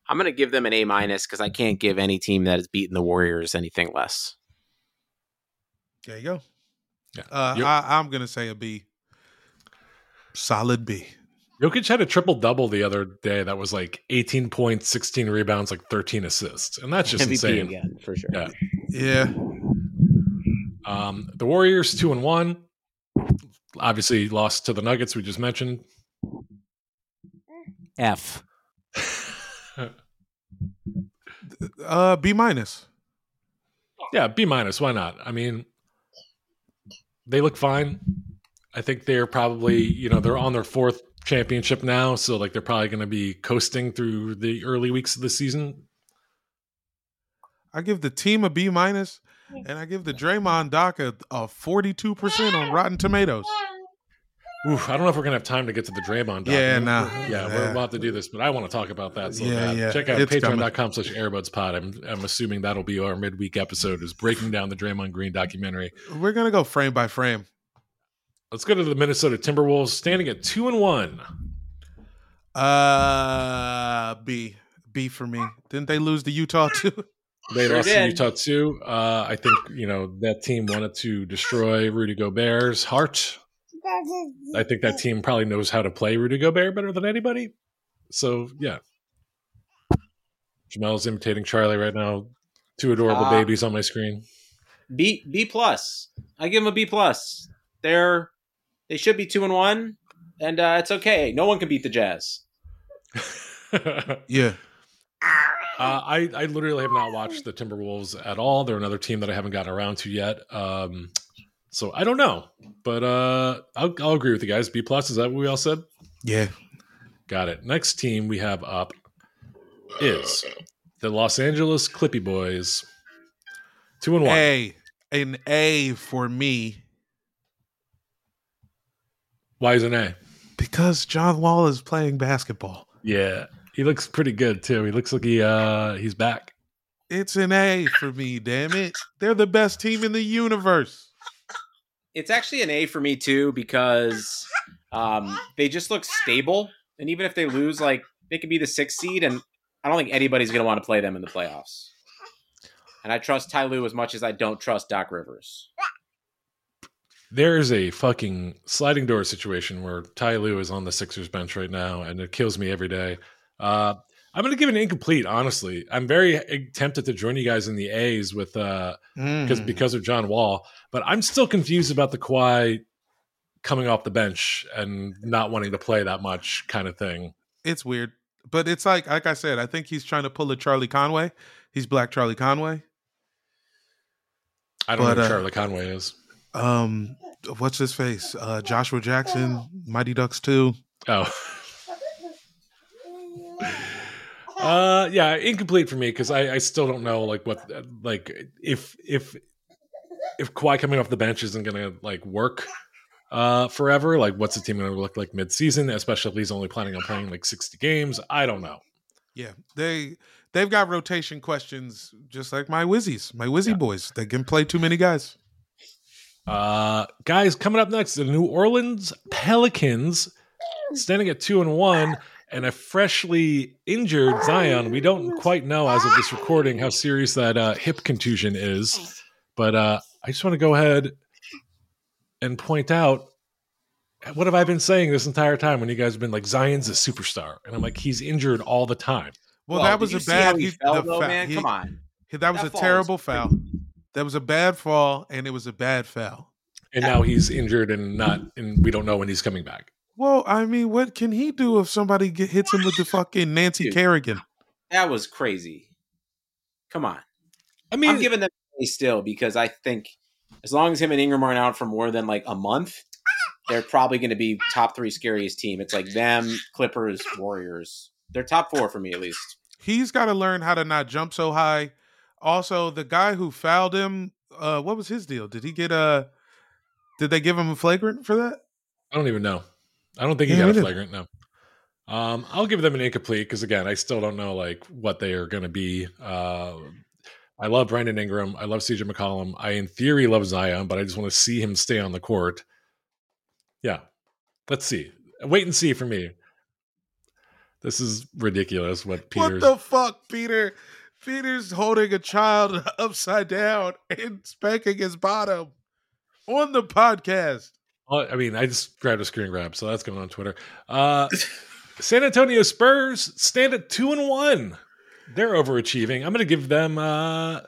I'm going to give them an A minus because I can't give any team that has beaten the Warriors anything less. There you go. Yeah. Uh, yep. I, I'm going to say a B. Solid B. Jokic had a triple-double the other day that was like eighteen points, sixteen rebounds, like thirteen assists. And that's just M V P insane. Again, for sure. Yeah. yeah. Um, the Warriors, two and one. Obviously lost to the Nuggets we just mentioned. F. uh, B minus. Yeah, B minus. Why not? I mean, they look fine. I think they're probably, you know, they're on their fourth championship now, so like they're probably going to be coasting through the early weeks of the season. I give the team a B minus, and I give the Draymond Doc a, a forty-two percent on Rotten Tomatoes. Oof, I don't know if we're going to have time to get to the Draymond Doc. Yeah, no. Nah. Yeah, yeah, we're about to do this, but I want to talk about that. So yeah, yeah. Check out patreon dot com slash airbudspod. I'm, I'm assuming that'll be our midweek episode, is breaking down the Draymond Green documentary. We're going to go frame by frame. Let's go to the Minnesota Timberwolves, standing at two and one. Uh, B, B for me. Didn't they lose to Utah too? They sure lost did. to Utah too. Uh, I think you know that team wanted to destroy Rudy Gobert's heart. I think that team probably knows how to play Rudy Gobert better than anybody. So yeah, Jamel's imitating Charlie right now. Two adorable uh, babies on my screen. B, B plus. I give him a B plus. They're They should be two and one, and uh, it's okay. No one can beat the Jazz. yeah, uh, I I literally have not watched the Timberwolves at all. They're another team that I haven't gotten around to yet. Um, so I don't know, but uh, I'll, I'll agree with you guys. B plus, is that what we all said? Yeah, got it. Next team we have up is the Los Angeles Clippy Boys. Two and one. A an A for me. Why is it an A? Because John Wall is playing basketball. Yeah. He looks pretty good, too. He looks like he uh, he's back. It's an A for me, damn it. They're the best team in the universe. It's actually an A for me, too, because um, they just look stable. And even if they lose, like, they could be the sixth seed, and I don't think anybody's going to want to play them in the playoffs. And I trust Ty Lue as much as I don't trust Doc Rivers. There is a fucking sliding door situation where Ty Lue is on the Sixers bench right now, and it kills me every day. Uh, I'm going to give an incomplete, honestly. I'm very tempted to join you guys in the A's with uh, mm. because because of John Wall, but I'm still confused about the Kawhi coming off the bench and not wanting to play that much kind of thing. It's weird, but it's like like I said, I think he's trying to pull a Charlie Conway. He's Black Charlie Conway. I don't but, know who Charlie uh, Conway is. Um, what's his face? Uh, Joshua Jackson, Mighty Ducks two. Oh. Uh, yeah, incomplete for me because I, I still don't know like what like if if if Kawhi coming off the bench isn't gonna like work uh, forever. Like, what's the team gonna look like midseason? Especially if he's only planning on playing like sixty games. I don't know. Yeah, they they've got rotation questions just like my Wizzies, my Wizzy yeah. boys. They can play too many guys. Uh, guys, coming up next, the New Orleans Pelicans standing at two and one. And a freshly injured Zion. We don't quite know as of this recording how serious that uh, hip contusion is. But uh, I just want to go ahead and point out, what have I been saying this entire time when you guys have been like, Zion's a superstar? And I'm like, he's injured all the time. Well, well that was a bad he, fell, though, fa- man? He, Come on. He, that was that a terrible foul. That was a bad fall, and it was a bad foul. And now he's injured and not, and we don't know when he's coming back. Well, I mean, what can he do if somebody get, hits him with the fucking Nancy Dude, Kerrigan? That was crazy. Come on. I mean, I'm giving them a still because I think as long as him and Ingram aren't out for more than like a month, they're probably going to be top three scariest team. It's like them, Clippers, Warriors. They're top four for me at least. He's got to learn how to not jump so high. Also, the guy who fouled him, uh, what was his deal? Did he get a? Did they give him a flagrant for that? I don't even know. I don't think he yeah, got a flagrant, no. Um, I'll give them an incomplete because, again, I still don't know like what they are going to be. Uh, I love Brandon Ingram. I love C J McCollum. I, in theory, love Zion, but I just want to see him stay on the court. Yeah. Let's see. Wait and see for me. This is ridiculous what Peter's... What the fuck, Peter? Peter's holding a child upside down and spanking his bottom on the podcast. I mean, I just grabbed a screen grab, so that's going on Twitter. Uh, San Antonio Spurs stand at two and one. They're overachieving. I'm going to give them. Uh, I'm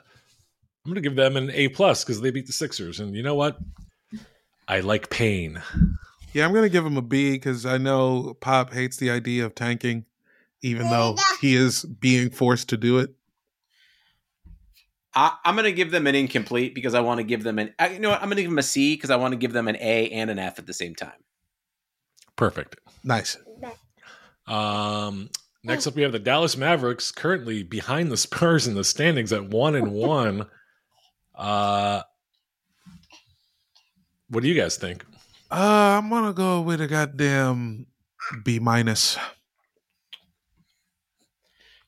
going to give them an A plus because they beat the Sixers, and you know what? I like pain. Yeah, I'm going to give them a B because I know Pop hates the idea of tanking, even though he is being forced to do it. I, I'm going to give them an incomplete because I want to give them an, I, you know what? I'm going to give them a C because I want to give them an A and an F at the same time. Perfect. Nice. Um, next up, we have the Dallas Mavericks currently behind the Spurs in the standings at one and one. Uh, what do you guys think? Uh, I'm going to go with a goddamn B minus.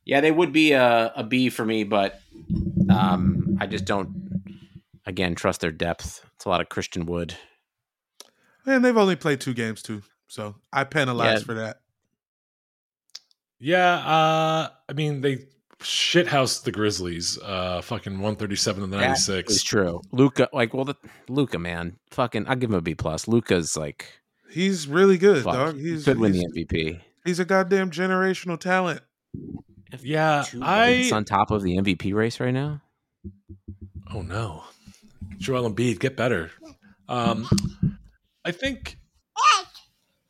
Yeah, they would be a, a B for me, but um, I just don't, again, trust their depth. It's a lot of Christian Wood. And they've only played two games, too, so I penalize yeah. for that. Yeah, uh, I mean, they shithoused the Grizzlies, uh, fucking one thirty-seven to ninety-six. It's true. Luka, like, well, the Luka, man, fucking, I'll give him a B plus. Luka's like... He's really good, fuck, dog. He's, he could win he's, the M V P. He's a goddamn generational talent. If yeah, I on top of the M V P race right now. Oh no, Joel Embiid, get better. Um, I think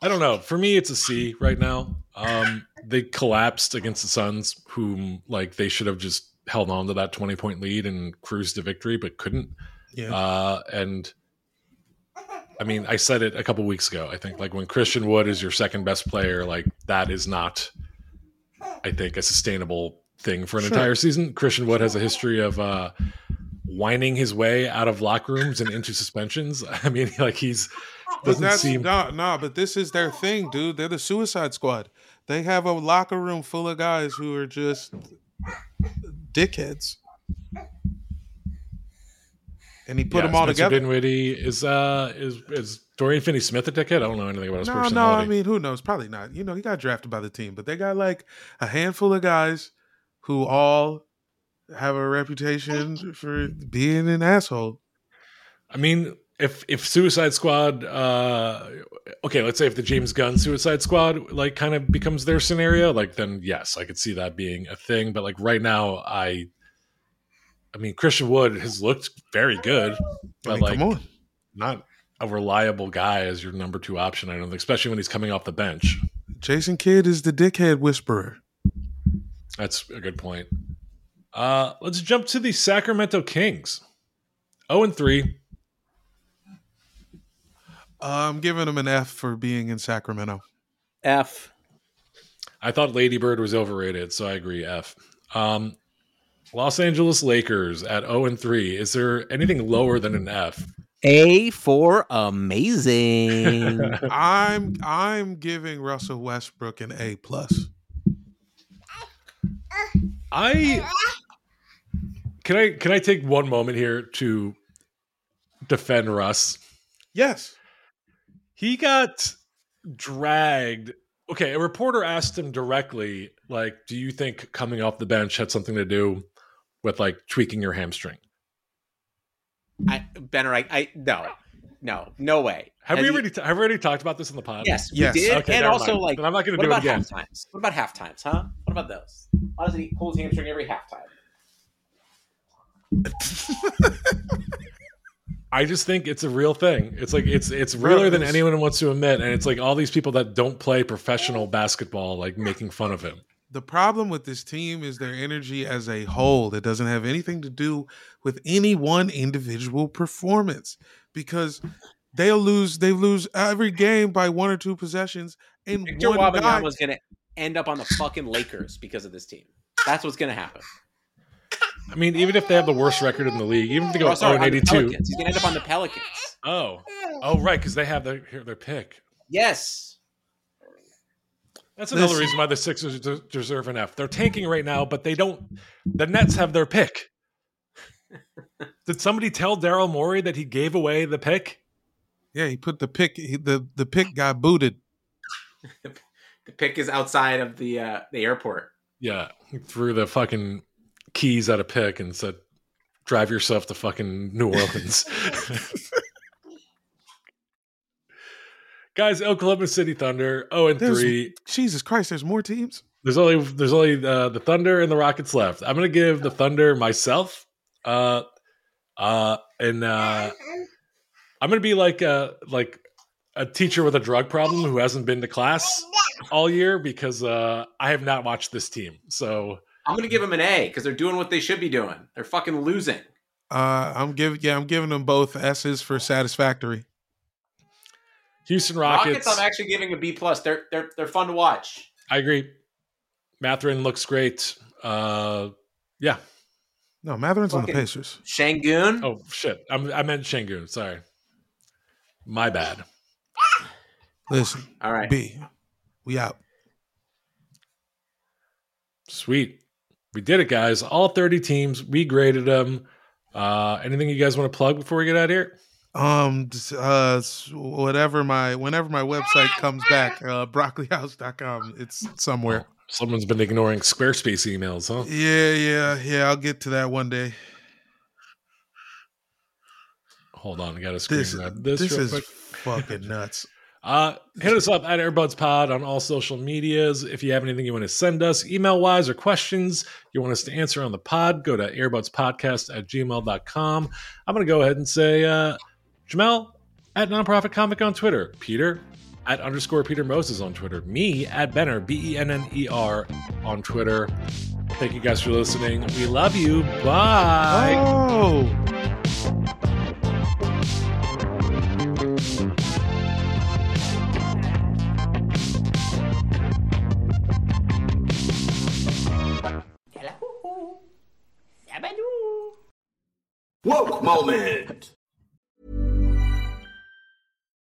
I don't know. For me, it's a C right now. Um, they collapsed against the Suns, whom like they should have just held on to that twenty point lead and cruised to victory, but couldn't. Yeah, uh, and I mean, I said it a couple weeks ago. I think like when Christian Wood is your second best player, like that is not. I think a sustainable thing for an sure. entire season. Christian Wood has a history of uh, whining his way out of locker rooms and into suspensions. I mean, like he's doesn't seem no, no. But this is their thing, dude. They're the Suicide Squad. They have a locker room full of guys who are just dickheads, and he put yeah, them all Spencer together. Dinwiddie is uh is is. Dorian Finney-Smith a dickhead? I don't know anything about his no, personality. No, I mean, who knows? Probably not. You know, he got drafted by the team, but they got like a handful of guys who all have a reputation for being an asshole. I mean, if if Suicide Squad, uh, okay, let's say if the James Gunn Suicide Squad like kind of becomes their scenario, like then yes, I could see that being a thing. But like right now, I, I mean, Christian Wood has looked very good, but I mean, like come on. Not a reliable guy as your number two option. I don't think, especially when he's coming off the bench. Jason Kidd is the dickhead whisperer. That's a good point. Uh, let's jump to the Sacramento Kings. oh and three. Uh, I'm giving them an F for being in Sacramento. F. I thought Lady Bird was overrated, so I agree, F. Um, Los Angeles Lakers at oh and three. Is there anything lower than an F? A for amazing. I'm I'm giving Russell Westbrook an A plus. I can I can I take one moment here to defend Russ? Yes. He got dragged. Okay, a reporter asked him directly, like, do you think coming off the bench had something to do with like tweaking your hamstring? I Benner, I, I no, no, no way. Have As we already? T- have we already talked about this on the pod? Yes, yes. We did. Okay, and also, mind. Like, but I'm not going to do it again. Half times? What about half times? Huh? What about those? Why doesn't he pull his hamstring every halftime? I just think it's a real thing. It's like it's it's realer than anyone wants to admit, and it's like all these people that don't play professional basketball like making fun of him. The problem with this team is their energy as a whole. It doesn't have anything to do with any one individual performance because they'll lose. They lose every game by one or two possessions. And Victor Wembanyama's going to end up on the fucking Lakers because of this team. That's what's going to happen. I mean, even if they have the worst record in the league, even if they go oh and eighty-two, he's going to end up on the Pelicans. Oh, oh right, because they have their their pick. Yes. That's another Listen. reason why the Sixers deserve an F. They're tanking right now, but they don't. The Nets have their pick. Did somebody tell Daryl Morey that he gave away the pick? Yeah, he put the pick. He, the The pick got booted. The pick is outside of the uh, the airport. Yeah, he threw the fucking keys at a pick and said, "Drive yourself to fucking New Orleans." Guys, Oklahoma City Thunder, oh and three. Jesus Christ, there's more teams. There's only there's only uh, the Thunder and the Rockets left. I'm going to give the Thunder myself. Uh, uh, and uh, I'm going to be like a, like a teacher with a drug problem who hasn't been to class all year because uh, I have not watched this team. So I'm going to give them an A because they're doing what they should be doing. They're fucking losing. Uh, I'm giving yeah, I'm giving them both S's for satisfactory. Houston Rockets. Rockets, I'm actually giving a B plus. They're they're they're fun to watch. I agree. Mathurin looks great. Uh, yeah. No, Matherin's Fucking on the Pacers. Şengün. Oh shit! I'm, I meant Şengün. Sorry. My bad. Listen. All right. B. We out. Sweet. We did it, guys. All thirty teams. We graded them. Uh, anything you guys want to plug before we get out of here? Um, uh, whatever my, whenever my website comes back, uh, broccoli house dot com, it's somewhere. Someone's been ignoring Squarespace emails, huh? Yeah, yeah, yeah. I'll get to that one day. Hold on. I got to screen this, grab this. This is quick. Fucking nuts. Uh, hit us up at AirbudsPod on all social medias. If you have anything you want to send us email wise or questions you want us to answer on the pod, go to airbudspodcast at gmail dot com. I'm going to go ahead and say, uh, Jamel at Nonprofit Comic on Twitter, Peter at underscore Peter Moses on Twitter, me at Benner, B E N N E R on Twitter. Thank you guys for listening. We love you. Bye. Oh. Woke moment.